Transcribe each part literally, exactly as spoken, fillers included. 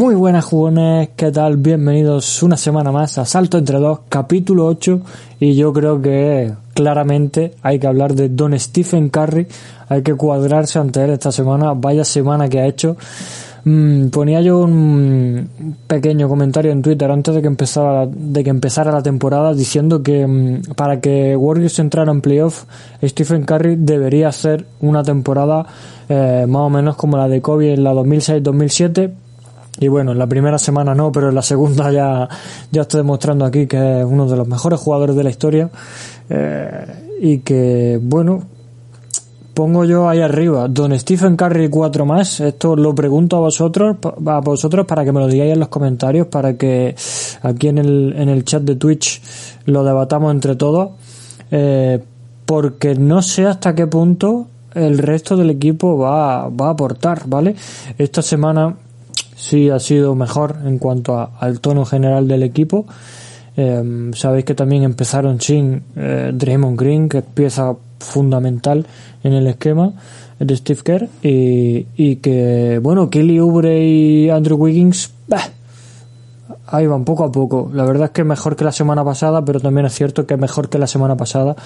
Muy buenas jugones, ¿qué tal? Bienvenidos una semana más a Salto entre dos, capítulo ocho, y yo creo que claramente hay que hablar de Don Stephen Curry, hay que cuadrarse ante él esta semana, vaya semana que ha hecho. Mm, ponía yo un pequeño comentario en Twitter antes de que empezara la, de que empezara la temporada diciendo que mm, para que Warriors entrara en playoff, Stephen Curry debería hacer una temporada eh, más o menos como la de Kobe en la dos mil seis dos mil siete. Y bueno, en la primera semana no, pero en la segunda ya, ya está demostrando aquí que es uno de los mejores jugadores de la historia. Eh, y que, bueno, pongo yo ahí arriba, Don Stephen Curry cuatro más. Esto lo pregunto a vosotros, a vosotros para que me lo digáis en los comentarios, para que aquí en el, en el chat de Twitch lo debatamos entre todos. Eh, porque no sé hasta qué punto el resto del equipo va, va a aportar, ¿vale? Esta semana sí ha sido mejor en cuanto a, al tono general del equipo. Eh, sabéis que también empezaron sin eh, Draymond Green, que es pieza fundamental en el esquema de Steve Kerr, y, y que bueno, Kelly Oubre y Andrew Wiggins bah, ahí van poco a poco. La verdad es que mejor que la semana pasada, pero también es cierto que mejor que la semana pasada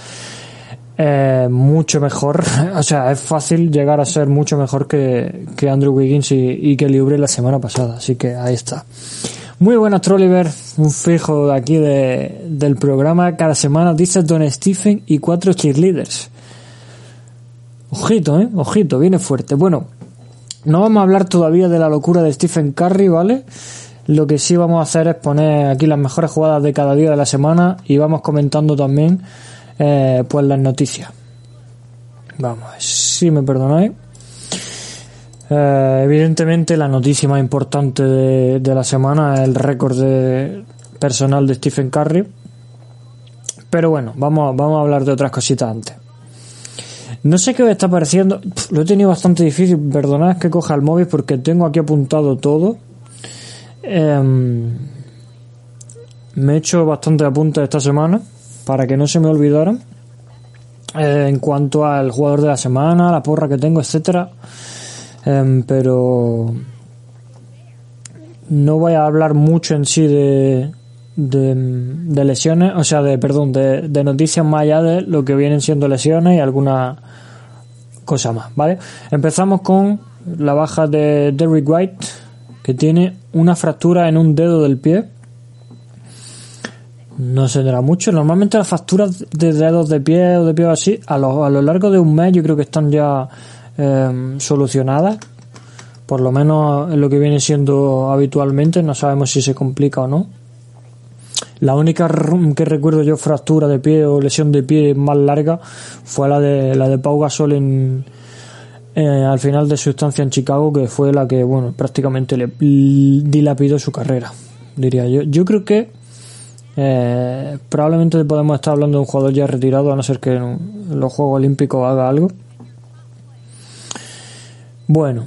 Eh, mucho mejor, o sea, es fácil llegar a ser mucho mejor que, que Andrew Wiggins y, y que Libre la semana pasada, así que ahí está. Muy buenas, Trolliver, un fijo de aquí de, del programa. Cada semana dice Don Stephen y cuatro cheerleaders. Ojito, eh, ojito, viene fuerte. Bueno, no vamos a hablar todavía de la locura de Stephen Curry, ¿vale? Lo que sí vamos a hacer es poner aquí las mejores jugadas de cada día de la semana y vamos comentando también Eh, pues las noticias. Vamos, si me perdonáis. Eh, evidentemente la noticia más importante de, de la semana es el récord de personal de Stephen Curry. Pero bueno, vamos, vamos a hablar de otras cositas antes. No sé qué os está pareciendo. Pff, lo he tenido bastante difícil. Perdonad que coja el móvil porque tengo aquí apuntado todo. Eh, me he hecho bastante apuntes esta semana para que no se me olvidaran eh, en cuanto al jugador de la semana, la porra que tengo, etcétera. Eh, pero no voy a hablar mucho en sí de, de, de lesiones, o sea, de perdón, de, de noticias más allá de lo que vienen siendo lesiones y alguna cosa más, ¿vale? Empezamos con la baja de Derrick White, que tiene una fractura en un dedo del pie. No se dará mucho. Normalmente las fracturas de dedos de pie o de pie así, a lo, a lo largo de un mes yo creo que están ya eh, solucionadas, por lo menos en lo que viene siendo habitualmente. No sabemos si se complica o no. La única que recuerdo yo fractura de pie o lesión de pie más larga fue la de la de Pau Gasol en, eh, al final de su estancia en Chicago, que fue la que, bueno, prácticamente le dilapidó su carrera, diría yo. Yo creo que Eh, probablemente podemos estar hablando de un jugador ya retirado, a no ser que en los Juegos Olímpicos haga algo bueno.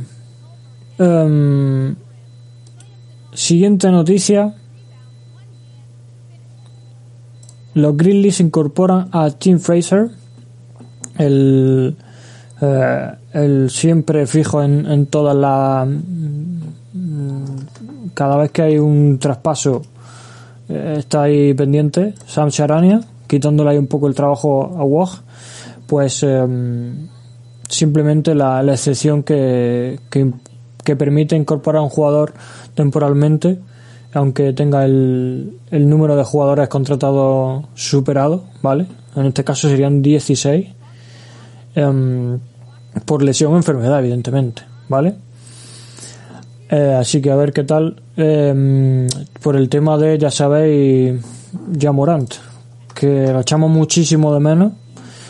um, Siguiente noticia: los Grizzlies incorporan a Tim Frazier, el, eh, el siempre fijo en, en todas las, cada vez que hay un traspaso está ahí pendiente, Sam Charania, quitándole ahí un poco el trabajo a Woj. Pues eh, simplemente la, la excepción que, que, que permite incorporar a un jugador temporalmente, aunque tenga el, el número de jugadores contratados superado, ¿vale? En este caso serían dieciséis, eh, por lesión o enfermedad, evidentemente, ¿vale? Eh, así que a ver qué tal. Eh, por el tema de, ya sabéis, Ja Morant, que lo echamos muchísimo de menos,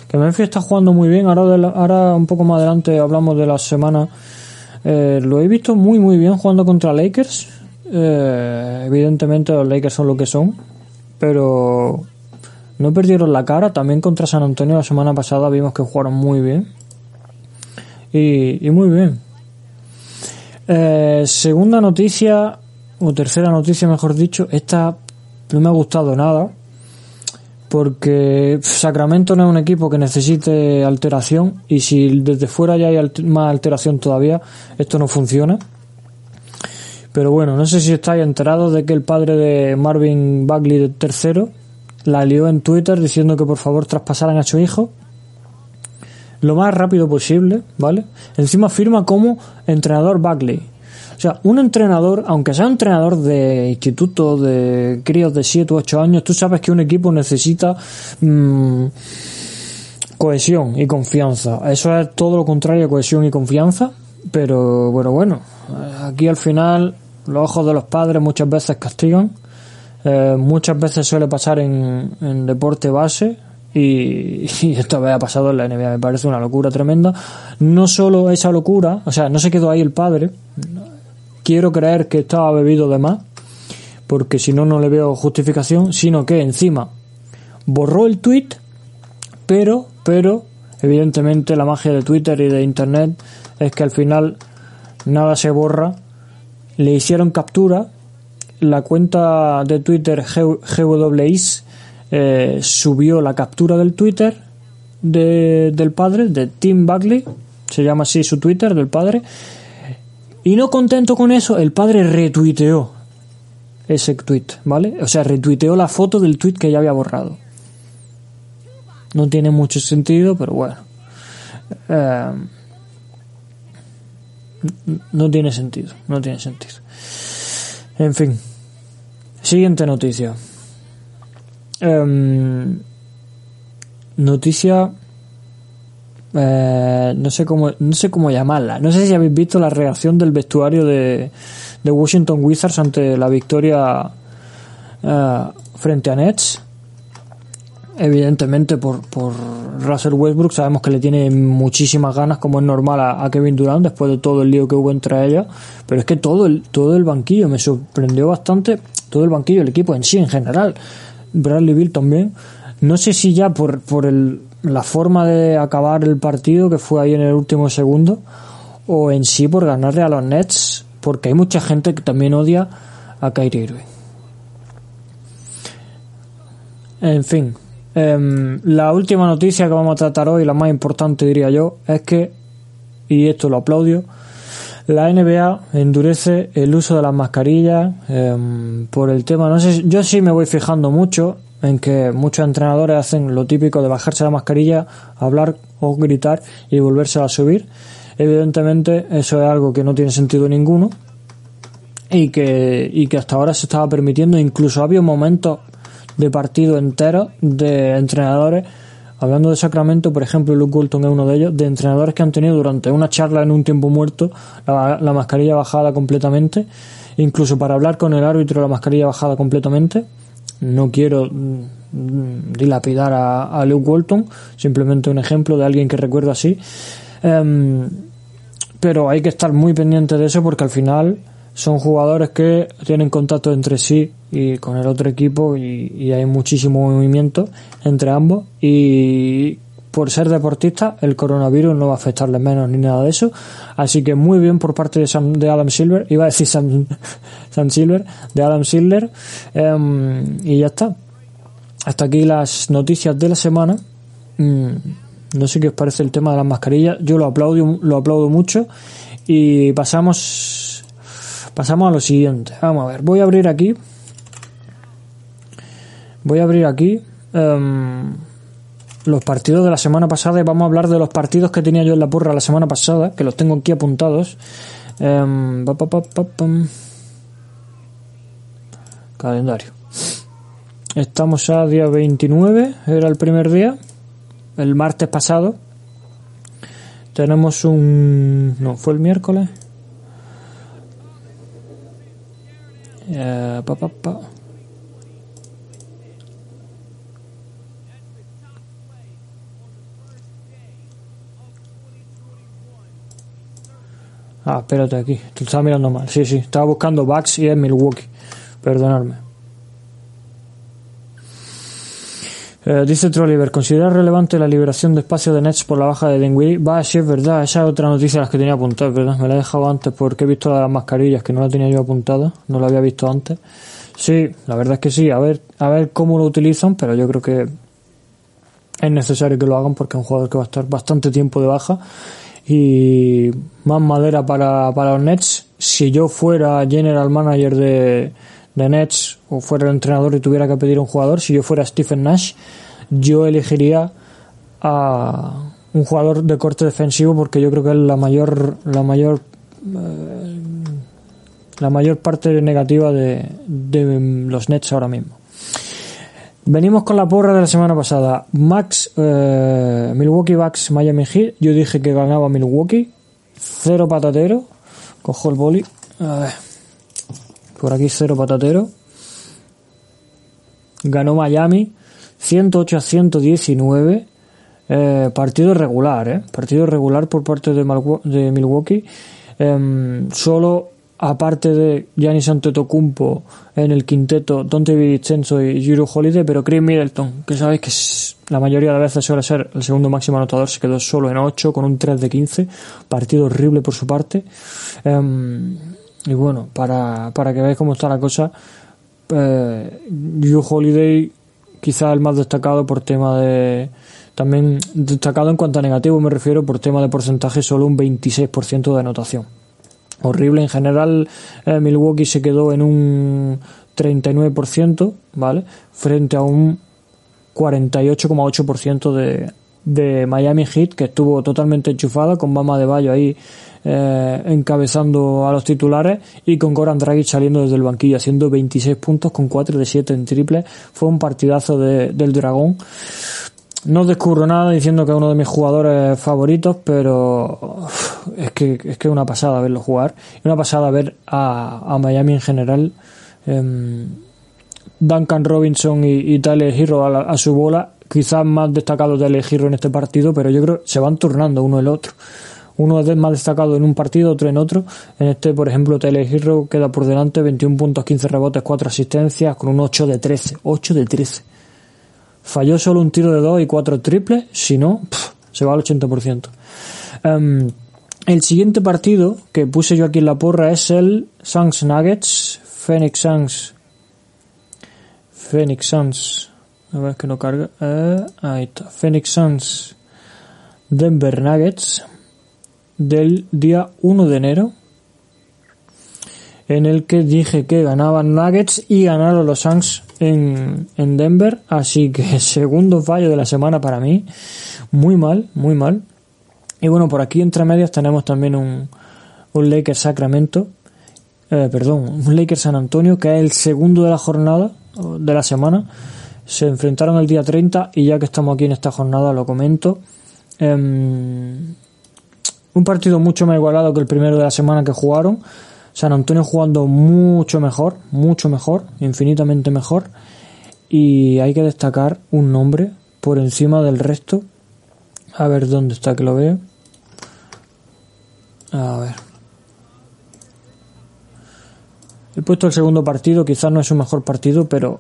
que Memphis está jugando muy bien. Ahora, de la, ahora un poco más adelante hablamos de la semana. Eh, lo he visto muy muy bien jugando contra Lakers. Eh, evidentemente los Lakers son lo que son, pero no perdieron la cara. También contra San Antonio la semana pasada vimos que jugaron muy bien y, y muy bien. Eh, segunda noticia, o tercera noticia mejor dicho, esta no me ha gustado nada, porque Sacramento no es un equipo que necesite alteración, y si desde fuera ya hay alter- más alteración todavía, esto no funciona. Pero bueno, no sé si estáis enterados de que el padre de Marvin Bagley tercero la lió en Twitter diciendo que por favor traspasaran a su hijo lo más rápido posible, ¿vale? Encima firma como entrenador Bagley. O sea, un entrenador, aunque sea un entrenador de instituto, de críos de siete u ocho años, tú sabes que un equipo necesita mmm, cohesión y confianza. Eso es todo lo contrario a cohesión y confianza. Pero bueno, bueno, aquí al final los ojos de los padres muchas veces castigan. Eh, muchas veces suele pasar en, en deporte base. Y, y esta vez ha pasado en la N B A. Me parece una locura tremenda. No solo esa locura, o sea, no se quedó ahí el padre. Quiero creer que estaba bebido de más, porque si no, no le veo justificación. Sino que encima borró el tweet, pero, pero, evidentemente la magia de Twitter y de Internet es que al final nada se borra. Le hicieron captura. La cuenta de Twitter G W I S eh, subió la captura del Twitter de, del padre, de Tim Bagley, se llama así su Twitter, del padre. Y no contento con eso, el padre retuiteó ese tweet, ¿vale? O sea, retuiteó la foto del tweet que ya había borrado. No tiene mucho sentido, pero bueno. Eh, no tiene sentido, no tiene sentido. En fin. Siguiente noticia. Eh, noticia... Eh, no sé cómo no sé cómo llamarla. No sé si habéis visto la reacción del vestuario de, de Washington Wizards ante la victoria eh, frente a Nets. Evidentemente por, por Russell Westbrook sabemos que le tiene muchísimas ganas, como es normal, a, a Kevin Durant después de todo el lío que hubo entre ellos. Pero es que todo el, todo el banquillo me sorprendió bastante, todo el banquillo, el equipo en sí, en general, Bradley Beal también. No sé si ya por, por el, la forma de acabar el partido que fue ahí en el último segundo, o en sí por ganarle a los Nets, porque hay mucha gente que también odia a Kyrie Irving. En fin, la última noticia que vamos a tratar hoy, la más importante diría yo, es que, y esto lo aplaudo, la N B A endurece el uso de las mascarillas eh, por el tema. No sé, yo sí me voy fijando mucho en que muchos entrenadores hacen lo típico de bajarse la mascarilla, hablar o gritar y volvérsela a subir. Evidentemente eso es algo que no tiene sentido ninguno y que, y que hasta ahora se estaba permitiendo. Incluso había momentos de partido entero de entrenadores, hablando de Sacramento, por ejemplo, Luke Walton es uno de ellos, de entrenadores que han tenido durante una charla en un tiempo muerto la, la mascarilla bajada completamente, incluso para hablar con el árbitro la mascarilla bajada completamente. No quiero dilapidar a, a Luke Walton, simplemente un ejemplo de alguien que recuerdo así. Um, pero hay que estar muy pendiente de eso, porque al final son jugadores que tienen contacto entre sí y con el otro equipo, y, y hay muchísimo movimiento entre ambos, y por ser deportistas el coronavirus no va a afectarles menos ni nada de eso. Así que muy bien por parte de, Sam, de Adam Silver, iba a decir Sam, Sam Silver, de Adam Silver. Um, y ya está, hasta aquí las noticias de la semana. Um, no sé qué os parece el tema de las mascarillas, yo lo aplaudo, lo aplaudo mucho. Y pasamos Pasamos a lo siguiente. Vamos a ver. Voy a abrir aquí. Voy a abrir aquí um, los partidos de la semana pasada. Y vamos a hablar de los partidos que tenía yo en la porra la semana pasada, que los tengo aquí apuntados. Um, pa, pa, pa, pa, pam. Calendario. Estamos a día veintinueve. Era el primer día. El martes pasado. Tenemos un... No, fue el miércoles. Eh, pa, pa, pa. Ah, espérate aquí, te estaba mirando mal. Sí, sí, estaba buscando Bucks y es Milwaukee. Perdonadme. Eh, dice Trolliver, ¿consideras relevante la liberación de espacio de Nets por la baja de Dinwiddie? Va, sí, es verdad, esa es otra noticia de las que tenía apuntada, ¿verdad? Me la he dejado antes porque he visto las mascarillas, que no la tenía yo apuntada, no la había visto antes. Sí, la verdad es que sí, a ver, a ver cómo lo utilizan, pero yo creo que es necesario que lo hagan porque es un jugador que va a estar bastante tiempo de baja y más madera para, para los Nets. Si yo fuera general manager de, de Nets o fuera el entrenador y tuviera que pedir un jugador, si yo fuera Stephen Nash, yo elegiría a un jugador de corte defensivo, porque yo creo que es la mayor la mayor eh, la mayor parte negativa de, de los Nets ahora mismo. Venimos con la porra de la semana pasada. Max, eh, Milwaukee Bucks, Miami Heat. Yo dije que ganaba Milwaukee. Cero patatero. Cojo el boli. A ver. Por aquí cero patatero. Ganó Miami. ciento ocho a ciento diecinueve. Eh, partido regular, ¿eh? Partido regular por parte de, Mal- de Milwaukee. Eh, solo... aparte de Giannis Antetokounmpo en el quinteto, Dante Divincenzo y Jrue Holiday, pero Chris Middleton, que sabéis que la mayoría de las veces suele ser el segundo máximo anotador, se quedó solo en ocho con un tres de quince, partido horrible por su parte. Um, y bueno, para, para que veáis cómo está la cosa, eh, Jrue Holiday quizá el más destacado por tema de... también destacado en cuanto a negativo me refiero, por tema de porcentaje, solo un veintiséis por ciento de anotación. Horrible en general. eh, Milwaukee se quedó en un treinta y nueve por ciento, ¿vale? Frente a un cuarenta y ocho coma ocho por ciento de, de Miami Heat, que estuvo totalmente enchufada con Bam Adebayo ahí eh, encabezando a los titulares y con Goran Dragic saliendo desde el banquillo haciendo veintiséis puntos con cuatro de siete en triple. Fue un partidazo de, del Dragón. No descubro nada diciendo que es uno de mis jugadores favoritos, pero es que es que una pasada verlo jugar, una pasada ver a, a Miami en general. Eh, Duncan Robinson y, y Tyler Herro a, la, a su bola, quizás más destacado Tyler Herro en este partido, pero yo creo que se van turnando uno el otro. Uno es más destacado en un partido, otro en otro. En este, por ejemplo, Tyler Herro queda por delante, veintiún puntos, quince rebotes, cuatro asistencias, con un ocho de trece. ocho de trece. Falló solo un tiro de dos y cuatro triples, si no, pff, se va al ochenta por ciento. Um, el siguiente partido que puse yo aquí en la porra es el Suns Nuggets, Phoenix Suns, Phoenix Suns, a ver que no carga, eh, ahí está, Phoenix Suns, Denver Nuggets, del día uno de enero, en el que dije que ganaban Nuggets y ganaron los Suns en, en Denver, así que segundo fallo de la semana para mí, muy mal, muy mal. Y bueno, por aquí entre medias tenemos también un, un Lakers Sacramento, eh, perdón, un Lakers San Antonio, que es el segundo de la jornada, de la semana. Se enfrentaron el día treinta y ya que estamos aquí en esta jornada lo comento. Eh, un partido mucho más igualado que el primero de la semana que jugaron. San Antonio jugando mucho mejor, mucho mejor, infinitamente mejor. Y hay que destacar un nombre por encima del resto. A ver dónde está que lo veo. A ver. He puesto el segundo partido, quizás no es su mejor partido, pero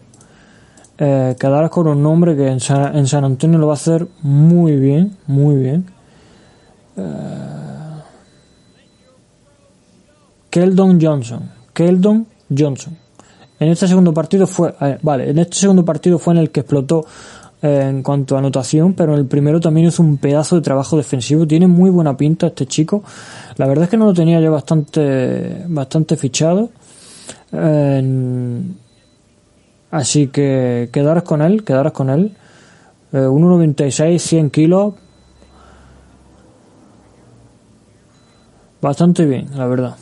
eh, quedaros con un nombre que en San, en San Antonio lo va a hacer muy bien, muy bien. Eh... Keldon Johnson, Keldon Johnson. En este segundo partido fue, vale, en este segundo partido fue en el que explotó eh, en cuanto a anotación, pero en el primero también hizo un pedazo de trabajo defensivo. Tiene muy buena pinta este chico. La verdad es que no lo tenía yo bastante, bastante fichado. Eh, así que quedaros con él, quedaros con él. Eh, uno noventa y seis, cien kilos. Bastante bien, la verdad.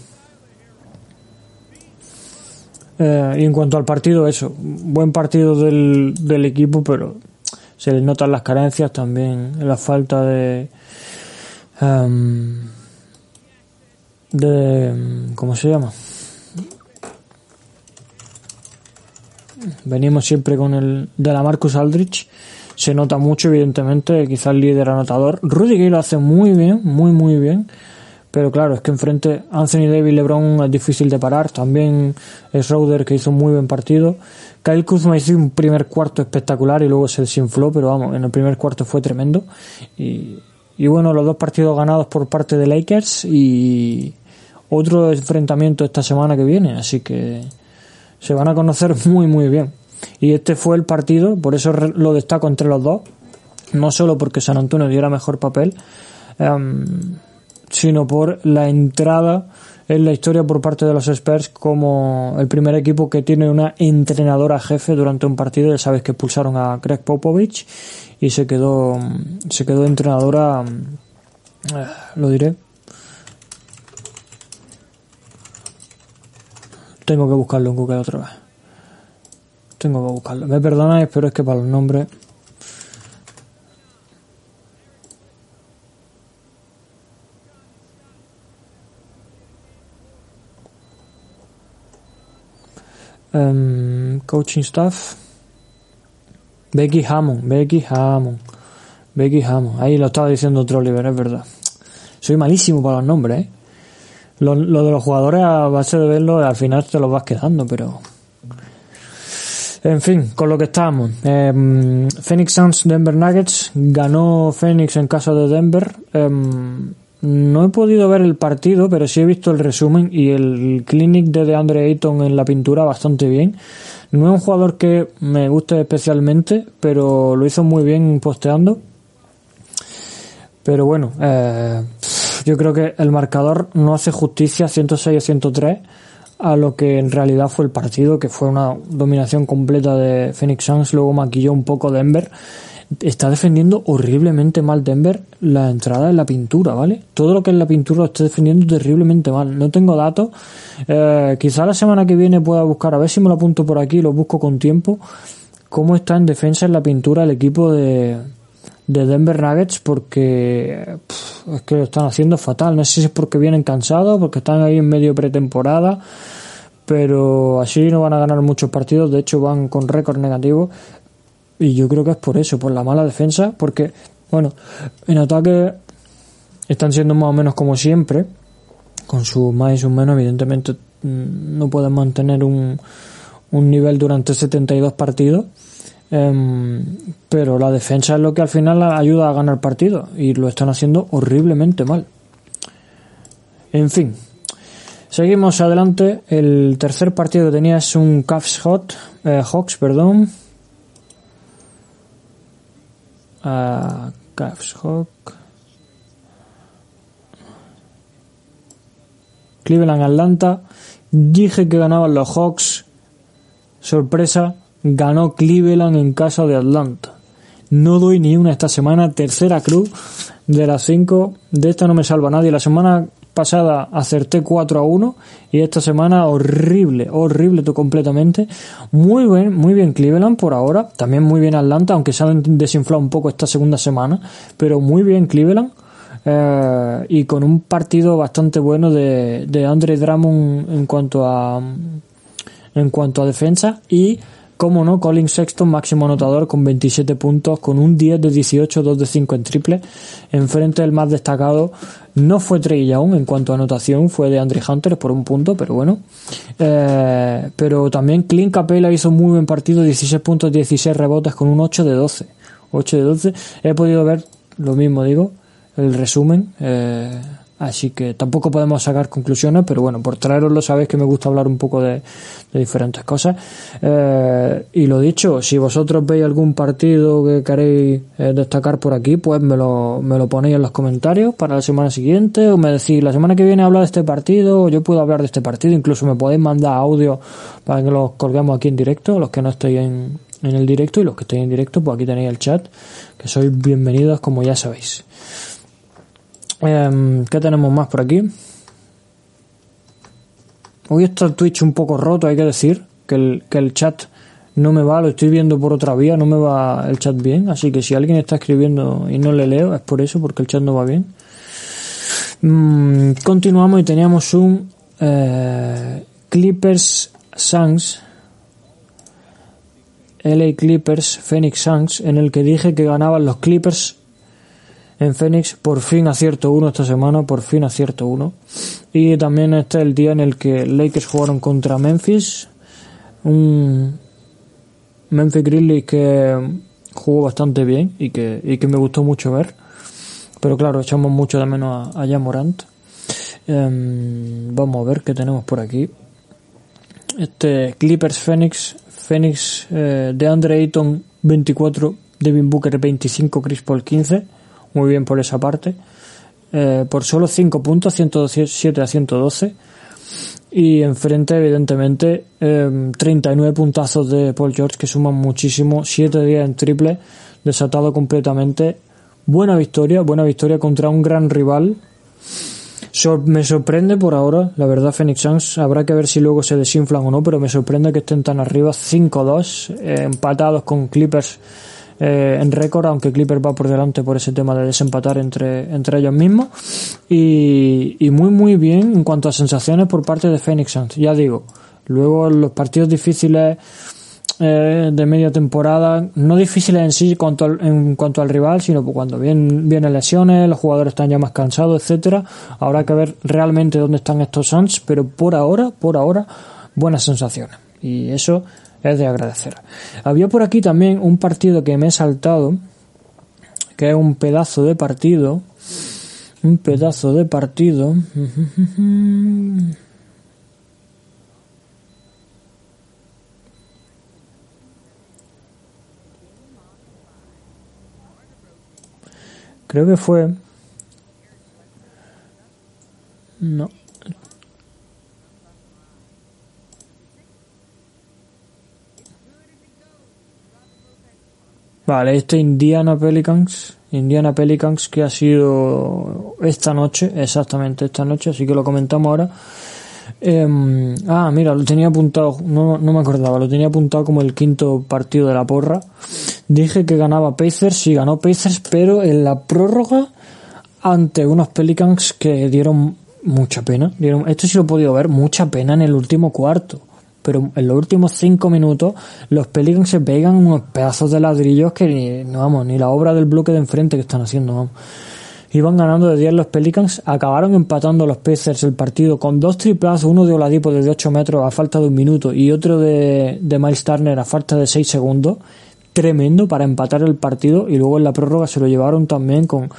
Eh, y en cuanto al partido, eso, buen partido del, del equipo, pero se les notan las carencias también, la falta de um, de ¿cómo se llama? Venimos siempre con el de la Marcus Aldridge, se nota mucho evidentemente, quizás el líder anotador. Rudy Gay lo hace muy bien, muy muy bien. Pero claro, es que enfrente Anthony Davis, LeBron es difícil de parar. También Schroeder, que hizo un muy buen partido. Kyle Kuzma hizo un primer cuarto espectacular y luego se desinfló, pero vamos, en el primer cuarto fue tremendo. Y, y bueno, los dos partidos ganados por parte de Lakers y otro enfrentamiento esta semana que viene. Así que se van a conocer muy, muy bien. Y este fue el partido, por eso lo destaco entre los dos. No solo porque San Antonio diera mejor papel. Um, sino por la entrada en la historia por parte de los Spurs como el primer equipo que tiene una entrenadora jefe durante un partido. Ya sabes que expulsaron a Greg Popovich y se quedó se quedó entrenadora, lo diré, tengo que buscarlo en Google otra vez, tengo que buscarlo, me perdonáis, pero es que para los nombres... Um, coaching staff, Becky Hammond, Becky Hammond, Becky Hammond, ahí lo estaba diciendo otro Oliver, es verdad, soy malísimo para los nombres, ¿eh? lo, lo de los jugadores a base de verlos al final te los vas quedando, pero en fin, con lo que estábamos, um, Phoenix Suns, Denver Nuggets, ganó Phoenix en casa de Denver. um, No he podido ver el partido, pero sí he visto el resumen y el clinic de DeAndre Ayton en la pintura bastante bien. No es un jugador que me guste especialmente, pero lo hizo muy bien posteando. Pero bueno, eh, yo creo que el marcador no hace justicia, ciento seis a ciento tres, a lo que en realidad fue el partido, que fue una dominación completa de Phoenix Suns. Luego maquilló un poco Denver. Está defendiendo horriblemente mal Denver la entrada en la pintura, ¿vale? Todo lo que es la pintura lo está defendiendo terriblemente mal. No tengo datos. Eh, quizá la semana que viene pueda buscar, a ver si me lo apunto por aquí, lo busco con tiempo, cómo está en defensa en la pintura el equipo de, de Denver Nuggets, porque pff, es que lo están haciendo fatal. No sé si es porque vienen cansados, porque están ahí en medio pretemporada, pero así no van a ganar muchos partidos. De hecho, van con récord negativo. Y yo creo que es por eso, por la mala defensa, porque, bueno, en ataque están siendo más o menos como siempre, con sus más y sus menos. Evidentemente no pueden mantener un, un nivel durante setenta y dos partidos, eh, pero la defensa es lo que al final ayuda a ganar partidos, y lo están haciendo horriblemente mal. En fin, seguimos adelante. El tercer partido que tenía es un Cavs Hot, eh, Hawks, perdón. Uh, Cavs Hawk, Cleveland Atlanta. Dije que ganaban los Hawks. Sorpresa, ganó Cleveland en casa de Atlanta. No doy ni una esta semana. Tercera cruz de las cinco. De esta no me salva nadie. La semana pasada acerté cuatro a uno y esta semana horrible, horrible todo completamente. Muy bien, muy bien Cleveland por ahora, también muy bien Atlanta, aunque se han desinflado un poco esta segunda semana, pero muy bien Cleveland, eh, y con un partido bastante bueno de, de Andre Drummond en cuanto a en cuanto a defensa, y como no, Colin Sexton, máximo anotador con veintisiete puntos, con un diez de dieciocho, dos de cinco en triple. Enfrente del más destacado no fue Trey Young en cuanto a anotación, fue de DeAndre Hunter por un punto, pero bueno. Eh, pero también Clint Capela hizo un muy buen partido, dieciséis puntos, dieciséis rebotes con un ocho de doce. ocho de doce. He podido ver, lo mismo digo, el resumen. Eh, así que tampoco podemos sacar conclusiones, pero bueno, por traeroslo sabéis que me gusta hablar un poco de, de diferentes cosas, eh, y lo dicho, si vosotros veis algún partido que queréis eh, destacar por aquí, pues me lo, me lo ponéis en los comentarios para la semana siguiente, o me decís la semana que viene habla de este partido, o yo puedo hablar de este partido, incluso me podéis mandar audio para que los colguemos aquí en directo, los que no estéis en, en el directo, y los que estéis en directo, pues aquí tenéis el chat, que sois bienvenidos como ya sabéis. Eh, ¿Qué tenemos más por aquí? Hoy está el Twitch un poco roto, hay que decir que el, que el chat no me va, lo estoy viendo por otra vía, no me va el chat bien, así que si alguien está escribiendo y no le leo es por eso, porque el chat no va bien. Mm, continuamos y teníamos un eh, Clippers Suns, L A Clippers Phoenix Suns, en el que dije que ganaban los Clippers en Phoenix. Por fin acierto uno esta semana, por fin acierto uno. Y también este es el día en el que Lakers jugaron contra Memphis, un Memphis Grizzlies que jugó bastante bien y que, y que me gustó mucho ver, pero claro, echamos mucho de menos a, a Ja Morant. Eh, vamos a ver qué tenemos por aquí. Este Clippers Phoenix, Phoenix eh, DeAndre Ayton veinticuatro, Devin Booker veinticinco, Chris Paul quince. Muy bien por esa parte. eh, por solo cinco puntos, ciento siete a ciento doce, y enfrente evidentemente eh, treinta y nueve puntazos de Paul George, que suman muchísimo, siete días en triple, desatado completamente. Buena victoria, buena victoria contra un gran rival. Sor- me sorprende por ahora, la verdad, Phoenix Suns. Habrá que ver si luego se desinflan o no, pero me sorprende que estén tan arriba, cinco dos, eh, empatados con Clippers eh, en récord, aunque Clippers va por delante por ese tema de desempatar entre, entre ellos mismos. Y, y muy muy bien en cuanto a sensaciones por parte de Phoenix Suns, ya digo. Luego los partidos difíciles Eh, de media temporada, no difíciles en sí cuanto al, en cuanto al rival, sino cuando vienen, vienen lesiones, los jugadores están ya más cansados, etcétera. Habrá que ver realmente dónde están estos Suns, pero por ahora, por ahora, buenas sensaciones, y eso es de agradecer. Había por aquí también un partido que me he saltado, que es un pedazo de partido, un pedazo de partido. Creo que fue... No. Vale, este Indiana Pelicans. Indiana Pelicans que ha sido esta noche, exactamente esta noche, así que lo comentamos ahora. Eh, ah, mira, lo tenía apuntado, no, no me acordaba, lo tenía apuntado como el quinto partido de la porra. Dije que ganaba Pacers, sí ganó Pacers, pero en la prórroga ante unos Pelicans que dieron mucha pena. Dieron, esto sí lo he podido ver, mucha pena en el último cuarto. Pero en los últimos cinco minutos los Pelicans se pegan unos pedazos de ladrillos que ni, no, vamos, ni la obra del bloque de enfrente que están haciendo. Vamos. Iban ganando de diez los Pelicans, acabaron empatando los Pacers el partido con dos triplazos, uno de Oladipo desde ocho metros a falta de un minuto y otro de, de Miles Turner a falta de seis segundos. Tremendo para empatar el partido, y luego en la prórroga se lo llevaron también con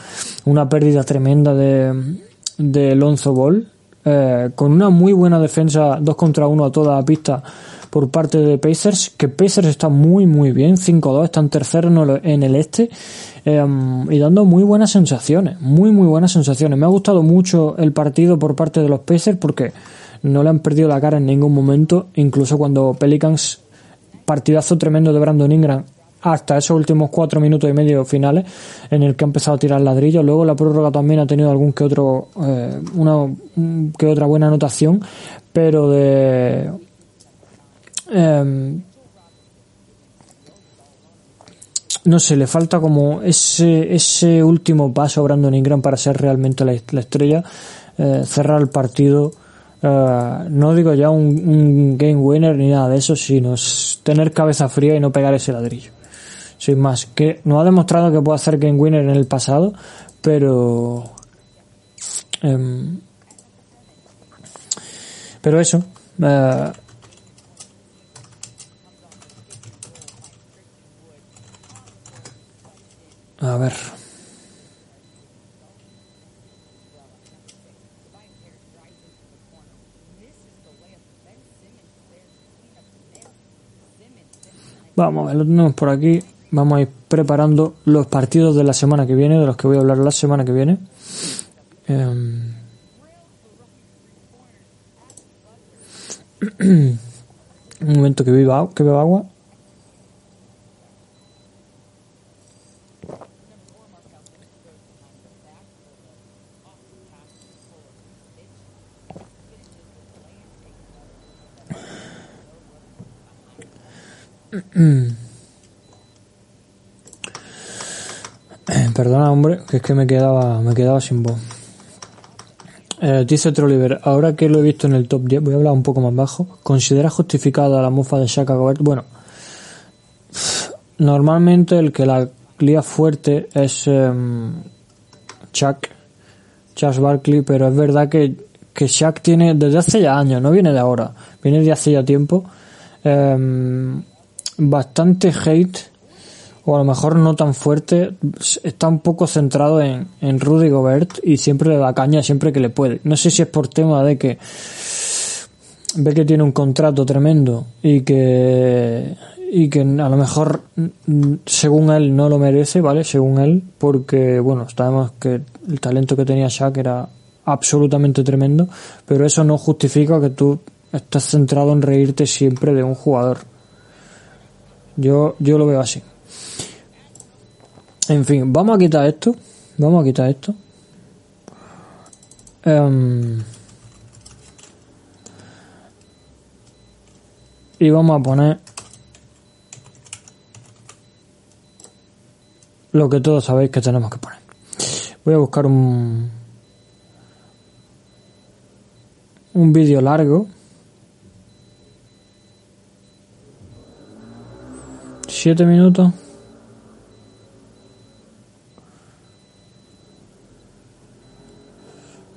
una pérdida tremenda de, de Lonzo Ball, eh, con una muy buena defensa dos contra uno a toda la pista por parte de Pacers, que Pacers está muy muy bien, cinco dos, están terceros en el este, eh, y dando muy buenas sensaciones, muy muy buenas sensaciones. Me ha gustado mucho el partido por parte de los Pacers porque no le han perdido la cara en ningún momento, incluso cuando Pelicans, partidazo tremendo de Brandon Ingram hasta esos últimos cuatro minutos y medio finales en el que ha empezado a tirar ladrillos. Luego la prórroga también ha tenido algún que otro eh, una que otra buena anotación, pero de eh, no sé, le falta como ese ese último paso a Brandon Ingram para ser realmente la, la estrella, eh, cerrar el partido. Uh, no digo ya un, un game winner ni nada de eso, sino tener cabeza fría y no pegar ese ladrillo. Sin más, que nos ha demostrado que puede hacer game winner en el pasado, pero um, pero eso uh, a ver. Vamos a ver, lo tenemos por aquí. Vamos a ir preparando los partidos de la semana que viene, de los que voy a hablar la semana que viene. Um... Un momento que beba, que beba agua. Perdona, hombre, que es que me quedaba me quedaba sin voz. Eh, dice Trolliver, ahora que lo he visto en el top diez, voy a hablar un poco más bajo. ¿Considera justificada la mofa de Shaq a Gobert? Bueno, normalmente el que la lía fuerte es eh, Shaq, Charles Barkley, pero es verdad que, que Shaq tiene desde hace ya años, no viene de ahora, viene de hace ya tiempo. Eh, bastante hate, o a lo mejor no tan fuerte, está un poco centrado en, en Rudy Gobert y siempre le da caña siempre que le puede. No sé si es por tema de que ve que tiene un contrato tremendo y que y que a lo mejor según él no lo merece, ¿vale? Según él, porque bueno, sabemos que el talento que tenía Shaq era absolutamente tremendo, pero eso no justifica que tú estés centrado en reírte siempre de un jugador. Yo, yo lo veo así. En fin, vamos a quitar esto. Vamos a quitar esto. Um, y vamos a poner lo que todos sabéis que tenemos que poner. Voy a buscar un un vídeo largo. Siete minutos.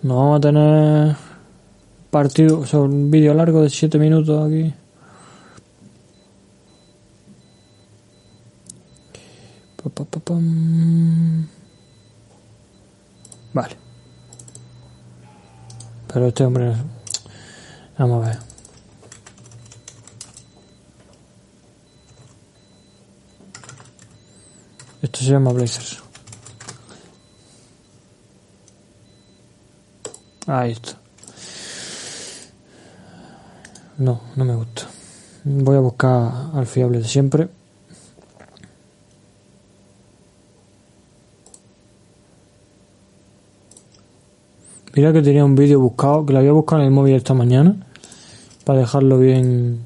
No vamos a tener partido, o sea, un vídeo largo de siete minutos aquí. Pa, pa, pa, pam. Vale. Pero este hombre, vamos a ver. Esto se llama Blazers. Ahí está. No, no me gusta. Voy a buscar al fiable de siempre. Mira que tenía un vídeo buscado, que lo había buscado en el móvil esta mañana, para dejarlo bien.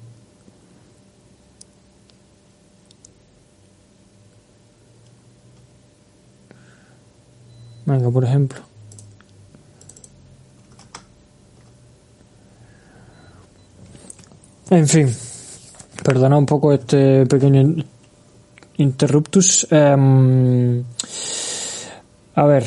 Venga, por ejemplo. En fin, perdonad un poco este pequeño interruptus. Um, a ver,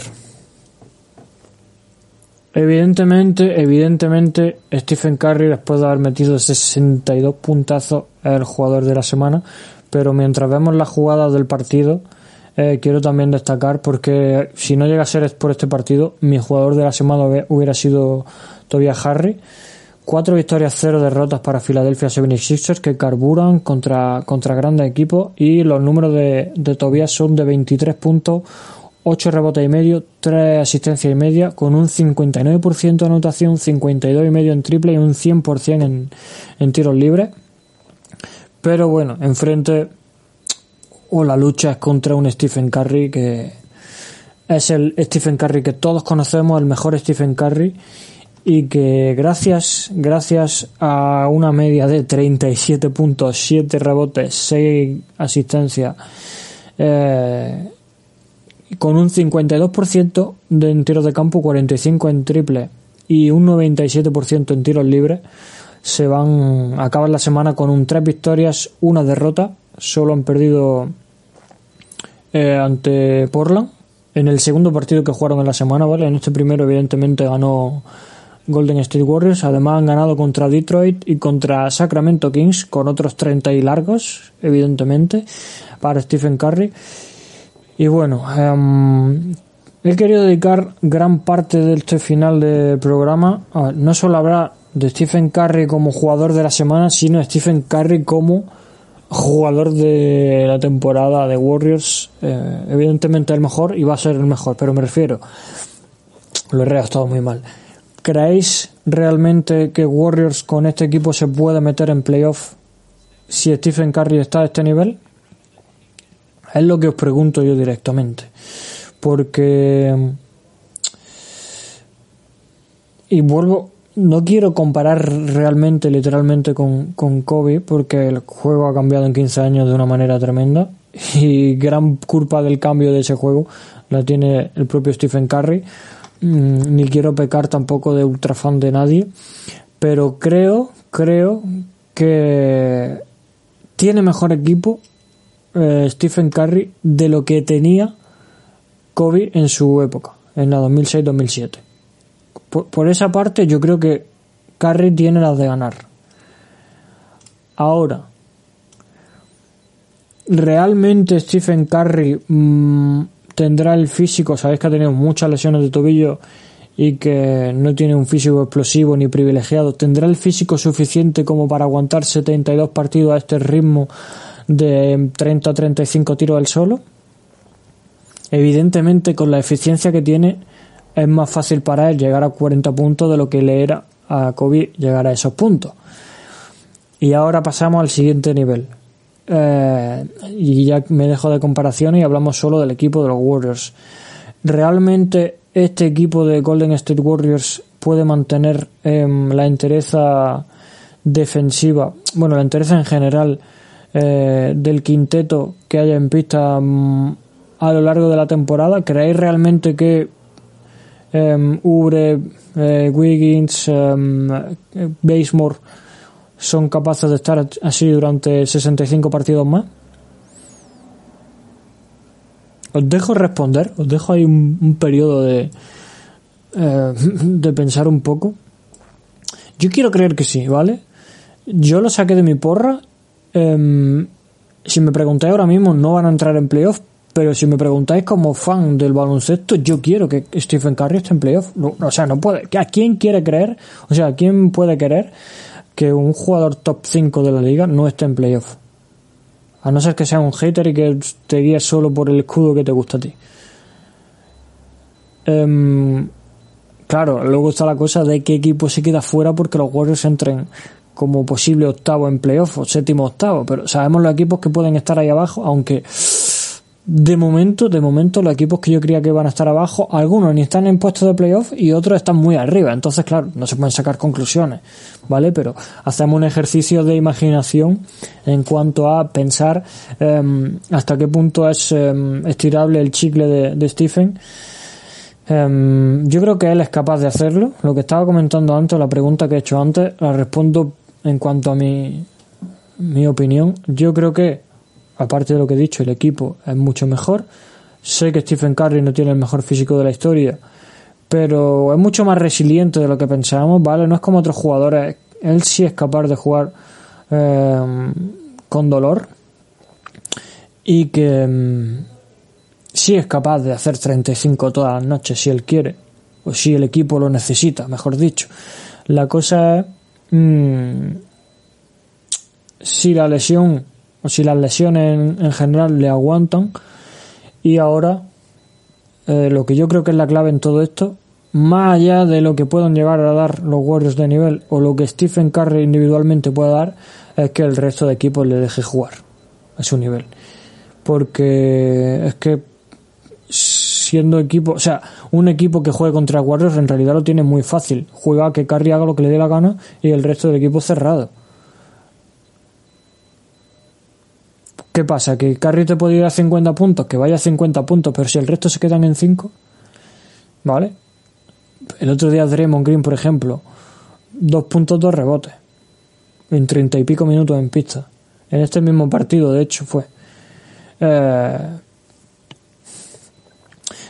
evidentemente, evidentemente, Stephen Curry, después de haber metido sesenta y dos puntazos, es el jugador de la semana. Pero mientras vemos las jugadas del partido, eh, quiero también destacar, porque si no llega a ser por este partido, mi jugador de la semana hubiera sido Tobias Harris. Cuatro victorias, cero derrotas para Philadelphia setenta y seis ers, que carburan contra, contra grandes equipos, y los números de, de Tobias son de veintitrés puntos, ocho rebotes y medio, tres asistencias y media, con un cincuenta y nueve por ciento de anotación, cincuenta y dos y medio en triple y un cien por ciento en, en tiros libres. Pero bueno, enfrente o la lucha es contra un Stephen Curry que es el Stephen Curry que todos conocemos, el mejor Stephen Curry. Y que gracias gracias a una media de treinta y siete puntos, siete rebotes, seis asistencias, eh, con un cincuenta y dos por ciento de en tiros de campo, cuarenta y cinco por ciento en triple y un noventa y siete por ciento en tiros libres, se van acaban la semana con un tres victorias, una derrota. Solo han perdido eh, ante Portland en el segundo partido que jugaron en la semana, ¿vale? En este primero evidentemente ganó Golden State Warriors. Además han ganado contra Detroit y contra Sacramento Kings, con otros treinta y largos, evidentemente, para Stephen Curry. Y bueno, um, he querido dedicar gran parte de este final de programa a no solo hablar de Stephen Curry como jugador de la semana, sino a Stephen Curry como jugador de la temporada de Warriors. Eh, evidentemente el mejor, y va a ser el mejor, pero me refiero, lo he redactado muy mal. ¿Creéis realmente que Warriors con este equipo se puede meter en playoff si Stephen Curry está a este nivel? Es lo que os pregunto yo directamente. Porque... Y vuelvo... No quiero comparar realmente, literalmente, con, con Kobe, porque el juego ha cambiado en quince años de una manera tremenda. Y gran culpa del cambio de ese juego la tiene el propio Stephen Curry. Ni quiero pecar tampoco de ultrafan de nadie, pero creo creo que tiene mejor equipo eh, Stephen Curry de lo que tenía Kobe en su época, en la dos mil seis dos mil siete. Por, por esa parte yo creo que Curry tiene las de ganar. Ahora, ¿realmente Stephen Curry mmm, tendrá el físico? Sabéis que ha tenido muchas lesiones de tobillo y que no tiene un físico explosivo ni privilegiado, ¿tendrá el físico suficiente como para aguantar setenta y dos partidos a este ritmo de treinta a treinta y cinco tiros él solo? Evidentemente, con la eficiencia que tiene, es más fácil para él llegar a cuarenta puntos de lo que le era a Kobe llegar a esos puntos. Y ahora pasamos al siguiente nivel. Eh, y ya me dejo de comparaciones y hablamos solo del equipo de los Warriors. ¿Realmente este equipo de Golden State Warriors puede mantener eh, la entereza defensiva, bueno, la entereza en general eh, del quinteto que haya en pista mm, a lo largo de la temporada? ¿Creéis realmente que eh, Ubre, eh, Wiggins, eh, Bazemore son capaces de estar así durante sesenta y cinco partidos más? Os dejo responder, os dejo ahí un, un periodo de eh, de pensar un poco. Yo quiero creer que sí, ¿vale? Yo lo saqué de mi porra. Eh, si me preguntáis ahora mismo, no van a entrar en playoff, pero si me preguntáis como fan del baloncesto, yo quiero que Stephen Curry esté en playoff. O sea, no puede. ¿A quién quiere creer? O sea, ¿a quién puede querer que un jugador top cinco de la liga no esté en playoff? A no ser que sea un hater y que te guíes solo por el escudo que te gusta a ti. Um, claro, luego está la cosa de qué equipo se queda fuera porque los Warriors entren como posible octavo en playoff o séptimo octavo, pero sabemos los equipos que pueden estar ahí abajo, aunque de momento, de momento los equipos que yo creía que van a estar abajo, algunos ni están en puestos de playoff y otros están muy arriba, entonces claro, no se pueden sacar conclusiones, ¿vale? Pero hacemos un ejercicio de imaginación en cuanto a pensar eh, hasta qué punto es eh, estirable el chicle de, de Stephen. Eh, yo creo que él es capaz de hacerlo. Lo que estaba comentando antes, la pregunta que he hecho antes, la respondo en cuanto a mi, mi opinión. Yo creo que, aparte de lo que he dicho, el equipo es mucho mejor. Sé que Stephen Curry no tiene el mejor físico de la historia, pero es mucho más resiliente de lo que pensábamos, ¿vale? No es como otros jugadores. Él sí es capaz de jugar eh, con dolor y que mm, sí es capaz de hacer treinta y cinco todas las noches si él quiere, o si el equipo lo necesita, mejor dicho. La cosa es mm, si la lesión... si las lesiones en general le aguantan. Y ahora eh, lo que yo creo que es la clave en todo esto, más allá de lo que puedan llegar a dar los Warriors de nivel o lo que Stephen Curry individualmente pueda dar, es que el resto de equipos le deje jugar a su nivel, porque es que siendo equipo, o sea, un equipo que juegue contra Warriors en realidad lo tiene muy fácil, juega a que Curry haga lo que le dé la gana y el resto del equipo cerrado. ¿Qué pasa? ¿Que Curry te puede ir a cincuenta puntos? Que vaya a cincuenta puntos, pero si el resto se quedan en cinco, ¿vale? El otro día Draymond Green, por ejemplo, dos puntos, dos rebotes, en treinta y pico minutos en pista. En este mismo partido, de hecho, fue. Eh...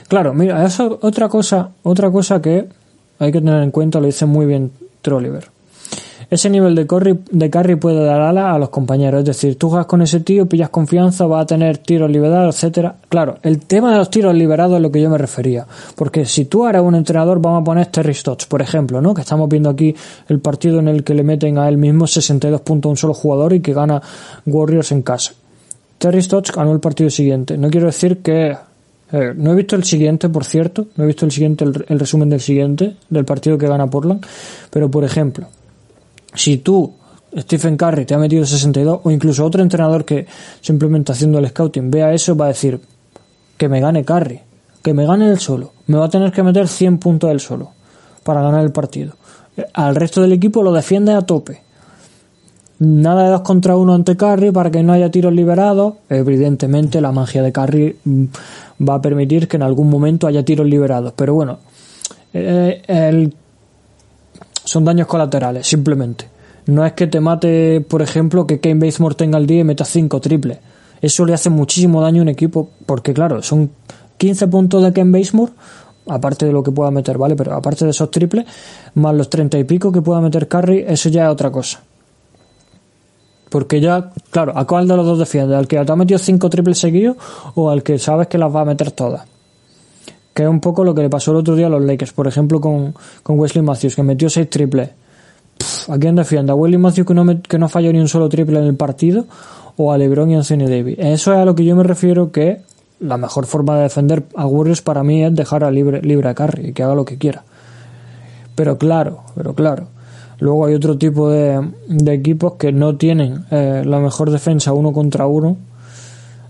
Claro, mira, eso, otra cosa, otra cosa que hay que tener en cuenta, lo dice muy bien Trolliver. Ese nivel de Curry, de Curry puede dar alas a los compañeros, es decir, tú juegas con ese tío, pillas confianza, vas a tener tiros liberados, etcétera. Claro, el tema de los tiros liberados es lo que yo me refería, porque si tú eres un entrenador, vamos a poner Terry Stotts, por ejemplo, ¿no? Que estamos viendo aquí el partido en el que le meten a él mismo sesenta y dos puntos a un solo jugador y que gana Warriors en casa. Terry Stotts ganó el partido siguiente. No quiero decir que... Eh, no he visto el siguiente, por cierto, no he visto el siguiente, el, el resumen del siguiente, del partido que gana Portland, pero por ejemplo... Si tú, Stephen Curry, te ha metido sesenta y dos, o incluso otro entrenador que simplemente haciendo el scouting vea eso, va a decir que me gane Curry, que me gane él solo, me va a tener que meter cien puntos él solo para ganar el partido. Al resto del equipo lo defiende a tope. Nada de dos contra uno ante Curry para que no haya tiros liberados. Evidentemente la magia de Curry va a permitir que en algún momento haya tiros liberados, pero bueno, eh, el son daños colaterales, simplemente. No es que te mate, por ejemplo, que Kane Bazemore tenga el día y meta cinco triples. Eso le hace muchísimo daño a un equipo, porque claro, son quince puntos de Kane Bazemore, aparte de lo que pueda meter, ¿vale? Pero aparte de esos triples, más los treinta y pico que pueda meter Curry, eso ya es otra cosa. Porque ya, claro, ¿a cuál de los dos defiende? ¿Al que te ha metido cinco triples seguidos o al que sabes que las va a meter todas? que es un poco lo que le pasó el otro día a los Lakers, por ejemplo, con, con Wesley Matthews, que metió seis triples. Pff, ¿a quién defiende? ¿A Wesley Matthews, que no, me, que no falló ni un solo triple en el partido, o a LeBron y Anthony Davis? Eso es a lo que yo me refiero, que la mejor forma de defender a Warriors para mí es dejar a libre, libre a Curry y que haga lo que quiera. Pero claro, pero claro. Luego hay otro tipo de, de equipos que no tienen eh, la mejor defensa uno contra uno.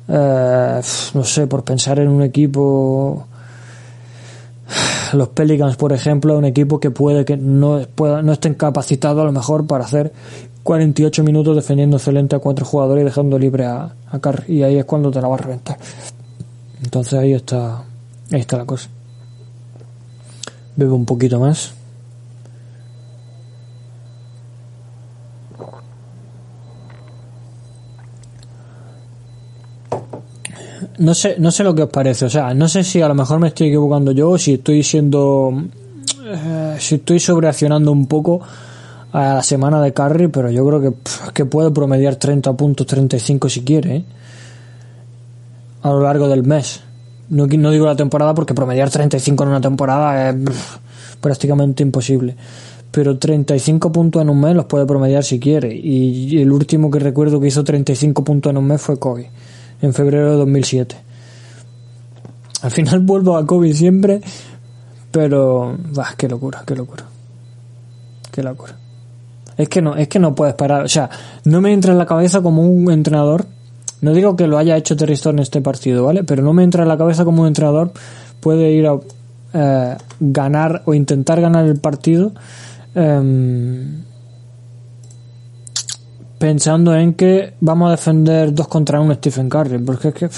Eh, no sé, por pensar en un equipo, los Pelicans, por ejemplo, un equipo que puede que no, pueda, no estén capacitados a lo mejor para hacer cuarenta y ocho minutos defendiendo excelente a cuatro jugadores y dejando libre a, a Curry, y ahí es cuando te la vas a reventar. Entonces ahí está, ahí está la cosa. Bebo un poquito más. No sé, no sé lo que os parece, o sea, no sé si a lo mejor me estoy equivocando yo, o si estoy siendo, eh, si estoy sobreaccionando un poco a la semana de Curry, pero yo creo que, pff, que puede promediar treinta puntos, treinta y cinco si quiere, ¿eh? A lo largo del mes. No, no digo la temporada, porque promediar treinta y cinco en una temporada es pff, prácticamente imposible. Pero treinta y cinco puntos en un mes los puede promediar si quiere. Y el último que recuerdo que hizo treinta y cinco puntos en un mes fue Kobe, en febrero de dos mil siete. Al final vuelvo a Kobe siempre, pero bah, qué locura, qué locura. Qué locura. Es que no, es que no puedes parar, o sea, no me entra en la cabeza como un entrenador. No digo que lo haya hecho Terry Stotts en este partido, ¿vale? Pero no me entra en la cabeza como un entrenador puede ir a eh, ganar o intentar ganar el partido eh, pensando en que vamos a defender dos contra uno Stephen Curry, porque es que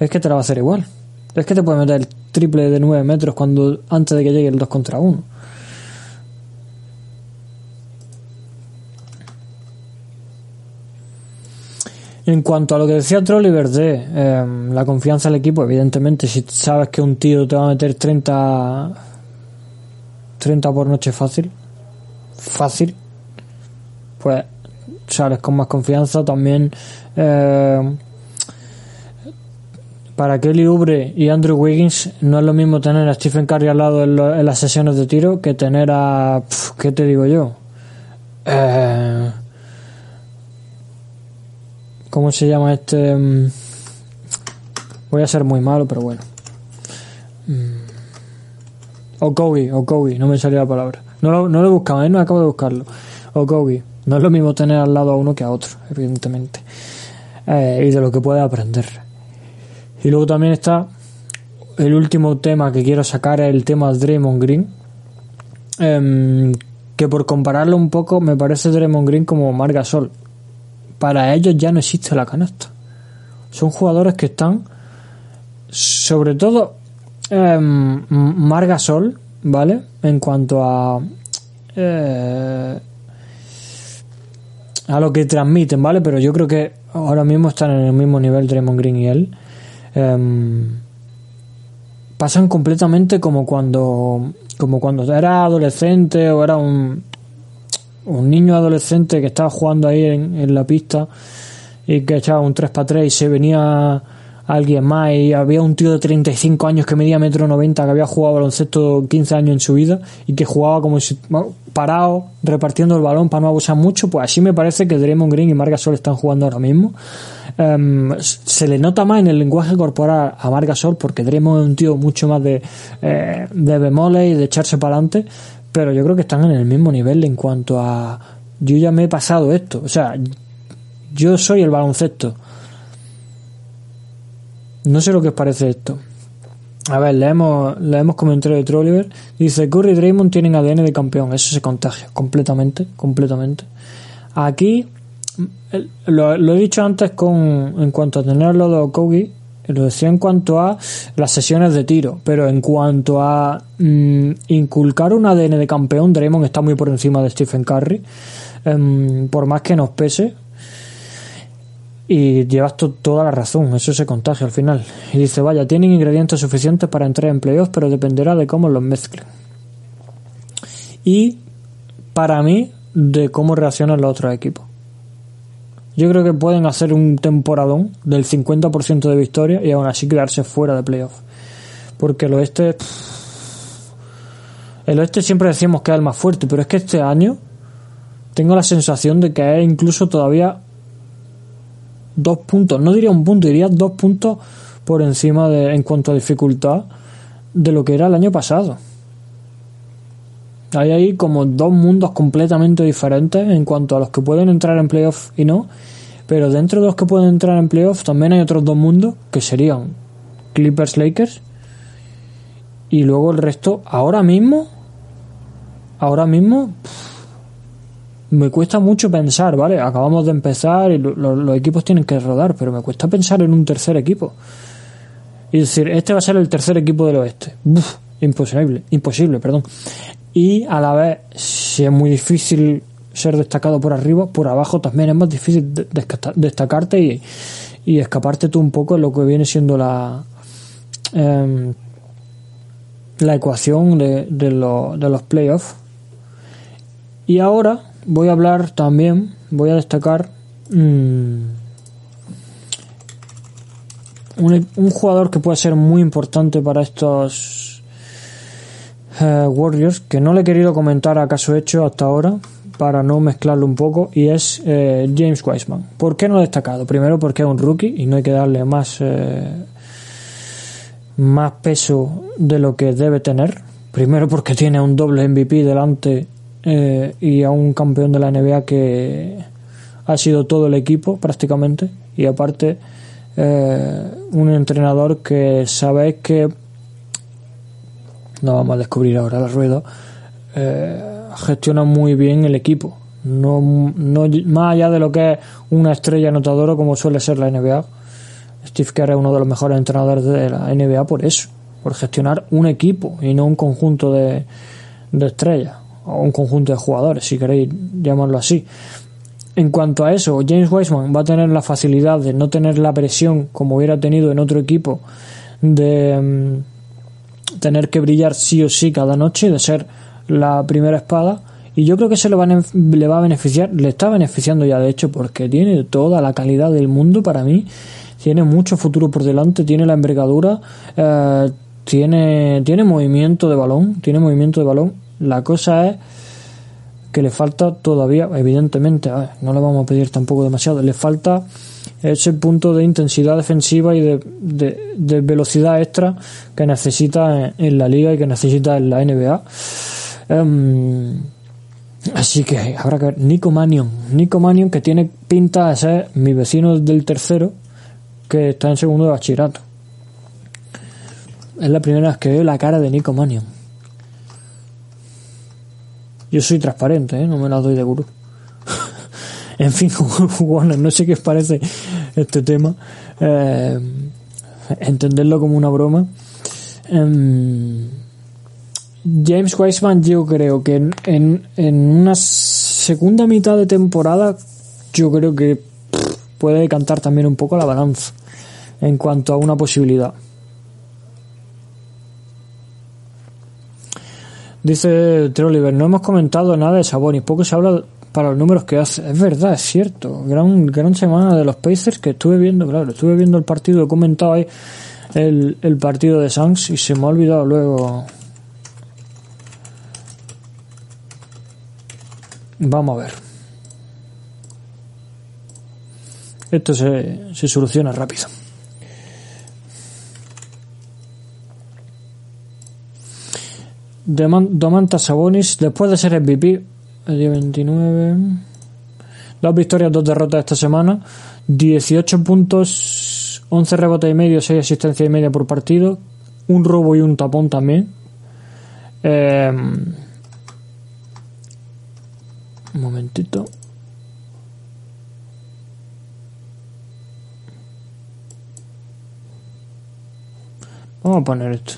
es que te la va a hacer igual. Es que te puede meter el triple de nueve metros cuando antes de que llegue el dos contra uno. En cuanto a lo que decía Trolliver de eh, la confianza del equipo, evidentemente si sabes que un tío te va a meter treinta por noche fácil, fácil, pues sales con más confianza también. Eh, para Kelly Oubre y Andrew Wiggins no es lo mismo tener a Stephen Curry al lado en, lo, en las sesiones de tiro que tener a... Pf, ¿qué te digo yo? Eh... ¿Cómo se llama este? Voy a ser muy malo, pero bueno. Okogie, Okogie, no me salía la palabra. No lo, no lo he buscado, ¿eh? No acabo de buscarlo. Okogie. No es lo mismo tener al lado a uno que a otro, evidentemente. Eh, y de lo que puedes aprender. Y luego también está el último tema que quiero sacar, es el tema de Draymond Green. Eh, que por compararlo un poco, me parece Draymond Green como Pau Gasol. Para ellos ya no existe la canasta. Son jugadores que están, sobre todo eh, Pau Gasol, ¿vale? En cuanto a eh, a lo que transmiten, ¿vale? Pero yo creo que ahora mismo están en el mismo nivel Draymond Green y él. Eh, pasan completamente como cuando como cuando era adolescente o era un un niño adolescente que estaba jugando ahí en, en la pista y que echaba un tres para tres y se venía alguien más y había un tío de treinta y cinco años que medía metro noventa que había jugado baloncesto quince años en su vida y que jugaba como si, bueno, parado repartiendo el balón para no abusar mucho. Pues así me parece que Draymond Green y Pau Gasol están jugando ahora mismo. Um, se le nota más en el lenguaje corporal a Pau Gasol, porque Draymond es un tío mucho más de, eh, de bemoles y de echarse para adelante, pero yo creo que están en el mismo nivel en cuanto a yo ya me he pasado esto, o sea, yo soy el baloncesto. No sé lo que os parece esto. A ver, leemos, leemos comentario de Trolliver. Dice: Curry y Draymond tienen A D N de campeón, eso se contagia completamente, completamente. Aquí lo, lo he dicho antes con en cuanto a tenerlo de Okogie, lo decía en cuanto a las sesiones de tiro, pero en cuanto a mmm, inculcar un A D N de campeón, Draymond está muy por encima de Stephen Curry, um, por más que nos pese, y llevas to- toda la razón, eso se contagia al final. Y dice: vaya, tienen ingredientes suficientes para entrar en playoffs, pero dependerá de cómo los mezclen. Y para mí, de cómo reaccionan los otros equipos. Yo creo que pueden hacer un temporadón del cincuenta por ciento de victoria y aún así quedarse fuera de playoff. porque el oeste pff, el oeste siempre decimos que es el más fuerte, pero es que este año tengo la sensación de que es incluso todavía dos puntos, no diría un punto, diría dos puntos por encima de, en cuanto a dificultad, de lo que era el año pasado. Hay ahí como dos mundos completamente diferentes en cuanto a los que pueden entrar en playoff y no, pero dentro de los que pueden entrar en playoff también hay otros dos mundos, que serían Clippers Lakers y luego el resto. Ahora mismo ahora mismo pff, me cuesta mucho pensar, ¿vale? Acabamos de empezar y lo, lo, los equipos tienen que rodar, pero me cuesta pensar en un tercer equipo. Es decir, este va a ser el tercer equipo del oeste. Uf, imposible, imposible, perdón. Y a la vez, si es muy difícil ser destacado por arriba, por abajo también es más difícil de, de, destacarte y, y escaparte tú un poco de lo que viene siendo la eh, la ecuación de, de, lo, de los playoffs. Y ahora voy a hablar también, voy a destacar mmm, Un, un jugador que puede ser muy importante para estos eh, Warriors, que no le he querido comentar a caso hecho hasta ahora para no mezclarlo un poco, y es eh, James Wiseman. ¿Por qué no lo he destacado? Primero porque es un rookie y no hay que darle más eh, más peso de lo que debe tener. Primero porque tiene un doble M V P delante eh, y a un campeón de la N B A que ha sido todo el equipo prácticamente, y aparte Eh, un entrenador que sabéis que no vamos a descubrir ahora la rueda, eh, gestiona muy bien el equipo, no, no más allá de lo que es una estrella anotadora como suele ser la N B A. Steve Kerr es uno de los mejores entrenadores de la N B A por eso, por gestionar un equipo y no un conjunto de, de estrellas o un conjunto de jugadores, si queréis llamarlo así. En cuanto a eso, James Wiseman va a tener la facilidad de no tener la presión como hubiera tenido en otro equipo de um, tener que brillar sí o sí cada noche, de ser la primera espada, y yo creo que se le va, le va a beneficiar, le está beneficiando ya de hecho, porque tiene toda la calidad del mundo para mí, tiene mucho futuro por delante, tiene la envergadura, eh, tiene, tiene movimiento de balón, tiene movimiento de balón, la cosa es que le falta todavía, evidentemente, a ver, no le vamos a pedir tampoco demasiado, le falta ese punto de intensidad defensiva y de, de, de velocidad extra que necesita en, en la liga y que necesita en la N B A. Um, así que habrá que ver. Nico Mannion, Nico Mannion que tiene pinta de ser mi vecino del tercero, que está en segundo de bachillerato. Es la primera vez que veo la cara de Nico Mannion. Yo soy transparente, ¿eh? No me las doy de gurú. En fin, bueno, no sé qué os parece este tema. Eh, entenderlo como una broma. Eh, James Wiseman, yo creo que en, en, en una segunda mitad de temporada, yo creo que pff, puede decantar también un poco la balanza en cuanto a una posibilidad. Dice Trolliver, no hemos comentado nada de Sabonis, poco se habla para los números que hace. Es verdad, es cierto. Gran gran semana de los Pacers, que estuve viendo, claro, estuve viendo el partido, he comentado ahí el, el partido de Suns y se me ha olvidado luego. Vamos a ver. Esto se, se soluciona rápido. Domantas Sabonis, después de ser M V P el día veintinueve, dos victorias, dos derrotas esta semana, dieciocho puntos, once rebotes y medio, seis asistencias y media por partido, un robo y un tapón también. Eh, un momentito. Vamos a poner esto.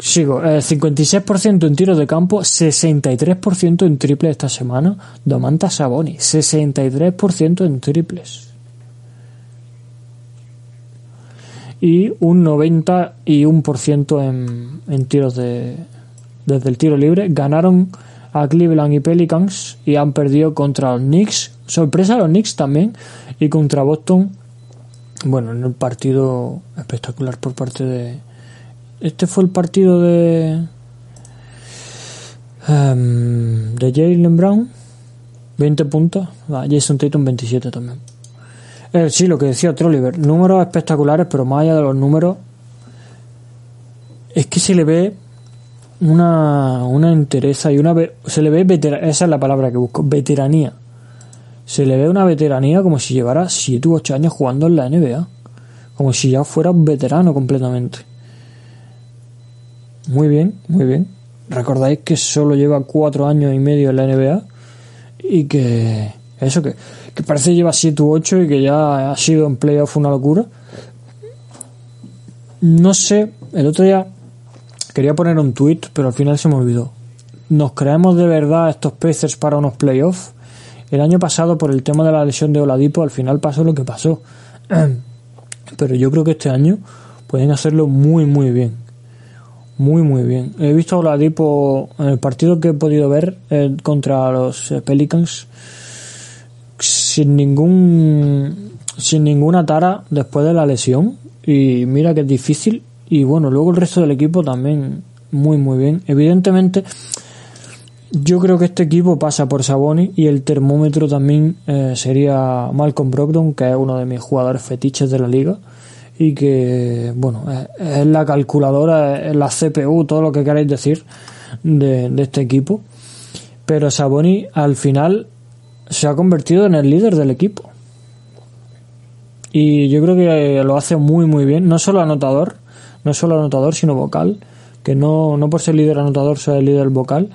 Sigo, eh, cincuenta y seis por ciento en tiros de campo, sesenta y tres por ciento en triples esta semana. Domantas Sabonis, sesenta y tres por ciento en triples. Y un noventa y uno por ciento en, en tiros de desde el tiro libre. Ganaron a Cleveland y Pelicans y han perdido contra los Knicks. Sorpresa a los Knicks también. Y contra Boston bueno, en el partido espectacular por parte de... Este fue el partido de... Um, de Jaylen Brown, veinte puntos. Ah, Jason Tatum, veintisiete también. Eh, sí, lo que decía Trolliver, números espectaculares, pero más allá de los números, es que se le ve una una entereza y una... Se le ve veteranía, esa es la palabra que busco, veteranía. Se le ve una veteranía como si llevara siete u ocho años jugando en la N B A. Como si ya fuera un veterano completamente. Muy bien, muy bien. Recordáis que solo lleva cuatro años y medio en la N B A. Y que... Eso que, que parece que lleva siete u ocho y que ya ha sido en playoff una locura. No sé, el otro día quería poner un tweet, pero al final se me olvidó. ¿Nos creemos de verdad estos Pacers para unos playoffs? El año pasado, por el tema de la lesión de Oladipo, al final pasó lo que pasó. Pero yo creo que este año pueden hacerlo muy, muy bien. Muy, muy bien. He visto a Oladipo en el partido que he podido ver eh, contra los Pelicans. Sin ningún sin ninguna tara después de la lesión, y mira que es difícil. Y bueno, luego el resto del equipo también muy muy bien. Evidentemente yo creo que este equipo pasa por Sabonis, y el termómetro también eh, sería Malcolm Brogdon, que es uno de mis jugadores fetiches de la liga, y que bueno, es, es la calculadora, es la C P U, todo lo que queráis decir de, de este equipo. Pero Sabonis al final se ha convertido en el líder del equipo, y yo creo que lo hace muy muy bien. No solo anotador, no solo anotador sino vocal, que no, no por ser líder anotador sea el líder vocal.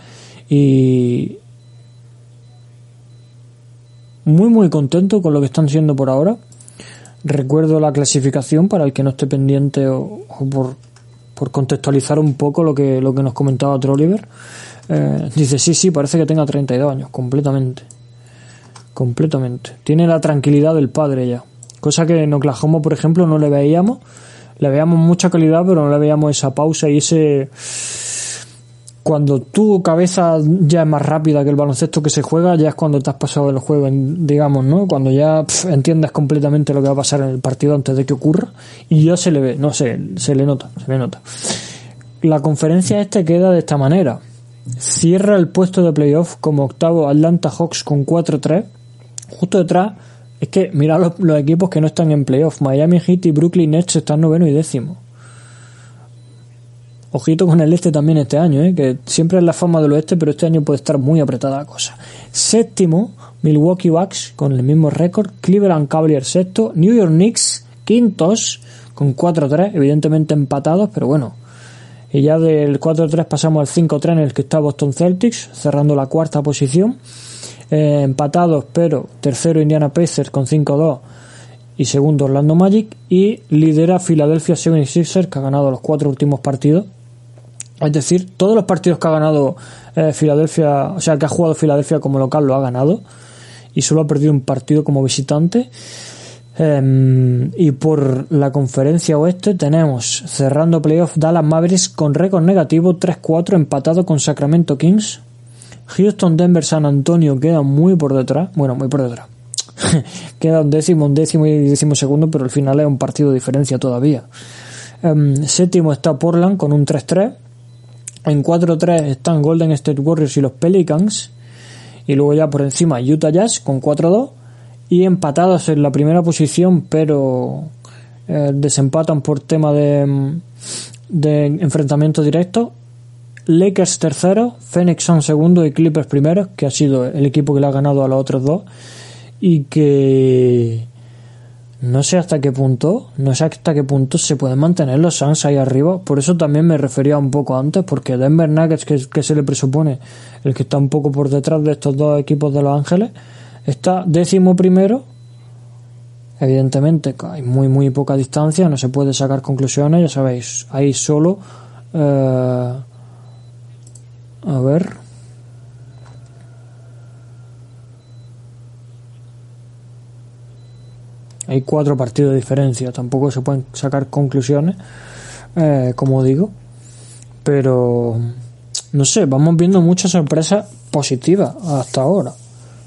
Y muy muy contento con lo que están siendo por ahora. Recuerdo la clasificación para el que no esté pendiente, o, o por, por contextualizar un poco lo que, lo que nos comentaba Trolliver. Eh, dice sí, sí, parece que tenga treinta y dos años completamente. Completamente. Tiene la tranquilidad del padre ya. Cosa que en Oklahoma, por ejemplo, no le veíamos. Le veíamos mucha calidad, pero no le veíamos esa pausa y ese... Cuando tu cabeza ya es más rápida que el baloncesto que se juega, ya es cuando te has pasado el juego, digamos, ¿no? Cuando ya pff, entiendes completamente lo que va a pasar en el partido antes de que ocurra. Y ya se le ve, no sé, se le nota, se le nota. La conferencia esta queda de esta manera. Cierra el puesto de playoff como octavo Atlanta Hawks con cuatro tres. Justo detrás, es que mirad los, los equipos que no están en playoff. Miami Heat y Brooklyn Nets están noveno y décimo. Ojito con el este también este año, ¿eh? Que siempre es la fama del oeste, pero este año puede estar muy apretada la cosa. Séptimo, Milwaukee Bucks con el mismo récord. Cleveland Cavaliers sexto. New York Knicks quintos con cuatro tres, evidentemente empatados, pero bueno. Y ya del cuatro tres pasamos al cinco tres en el que está Boston Celtics, cerrando la cuarta posición. Eh, empatados, pero tercero Indiana Pacers con cinco dos y segundo Orlando Magic, y lidera Philadelphia setenta y seis ers, que ha ganado los cuatro últimos partidos. Es decir, todos los partidos que ha ganado eh, Philadelphia, o sea, que ha jugado Philadelphia como local, lo ha ganado, y solo ha perdido un partido como visitante. Um, y por la conferencia oeste tenemos cerrando playoff Dallas Mavericks con récord negativo tres cuatro, empatado con Sacramento Kings. Houston, Denver, San Antonio quedan muy por detrás, bueno, muy por detrás quedan décimo, un décimo y décimo segundo, pero al final es un partido de diferencia todavía. Um, séptimo está Portland con un tres tres, en cuatro tres están Golden State Warriors y los Pelicans, y luego ya por encima Utah Jazz con cuatro dos. Y empatados en la primera posición, pero eh, desempatan por tema de, de enfrentamiento directo. Lakers tercero, Phoenix Suns segundo y Clippers primero, que ha sido el equipo que le ha ganado a los otros dos. Y que no sé hasta qué punto, no sé hasta qué punto se pueden mantener los Suns ahí arriba. Por eso también me refería un poco antes, porque Denver Nuggets, que, que se le presupone el que está un poco por detrás de estos dos equipos de Los Ángeles, está décimo primero. Evidentemente hay muy muy poca distancia, no se puede sacar conclusiones, ya sabéis, hay solo eh, a ver hay cuatro partidos de diferencia, tampoco se pueden sacar conclusiones, eh, como digo, pero no sé, vamos viendo muchas sorpresas positivas hasta ahora.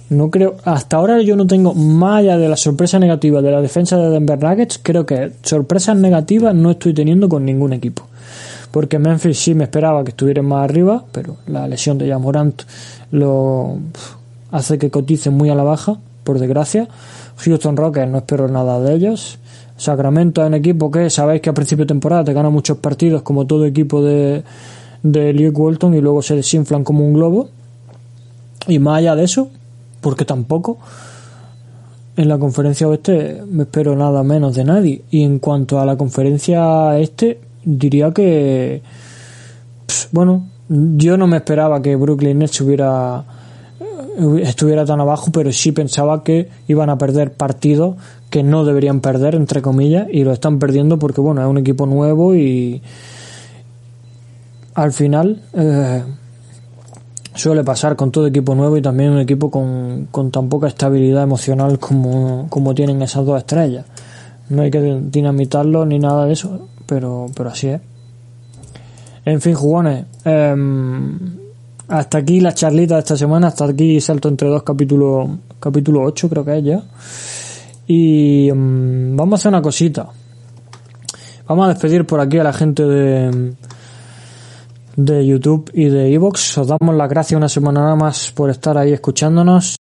No creo, hasta ahora yo no tengo, más allá de la sorpresa negativa de la defensa de Denver Nuggets, creo que sorpresas negativas no estoy teniendo con ningún equipo. Porque Memphis sí me esperaba que estuvieran más arriba, pero la lesión de Ja Morant lo hace que coticen muy a la baja, por desgracia. Houston Rockets no espero nada de ellos. Sacramento es un equipo que sabéis que a principio de temporada te gana muchos partidos, como todo equipo de, de Luke Walton, y luego se desinflan como un globo. Y más allá de eso, porque tampoco en la conferencia oeste me espero nada menos de nadie. Y en cuanto a la conferencia este, diría que pues, bueno, yo no me esperaba que Brooklyn Nets hubiera estuviera tan abajo, pero sí pensaba que iban a perder partidos que no deberían perder, entre comillas, y lo están perdiendo porque bueno, es un equipo nuevo y al final eh, suele pasar con todo equipo nuevo y también un equipo con, con tan poca estabilidad emocional como, como tienen esas dos estrellas. No hay que dinamitarlo ni nada de eso, pero, pero así es. En fin, jugones, eh, hasta aquí la charlita de esta semana, hasta aquí Salto Entre Dos, capítulo capítulo ocho creo que es ya. Y um, vamos a hacer una cosita. Vamos a despedir por aquí a la gente de de YouTube y de iVoox. Os damos las gracias una semana más por estar ahí escuchándonos.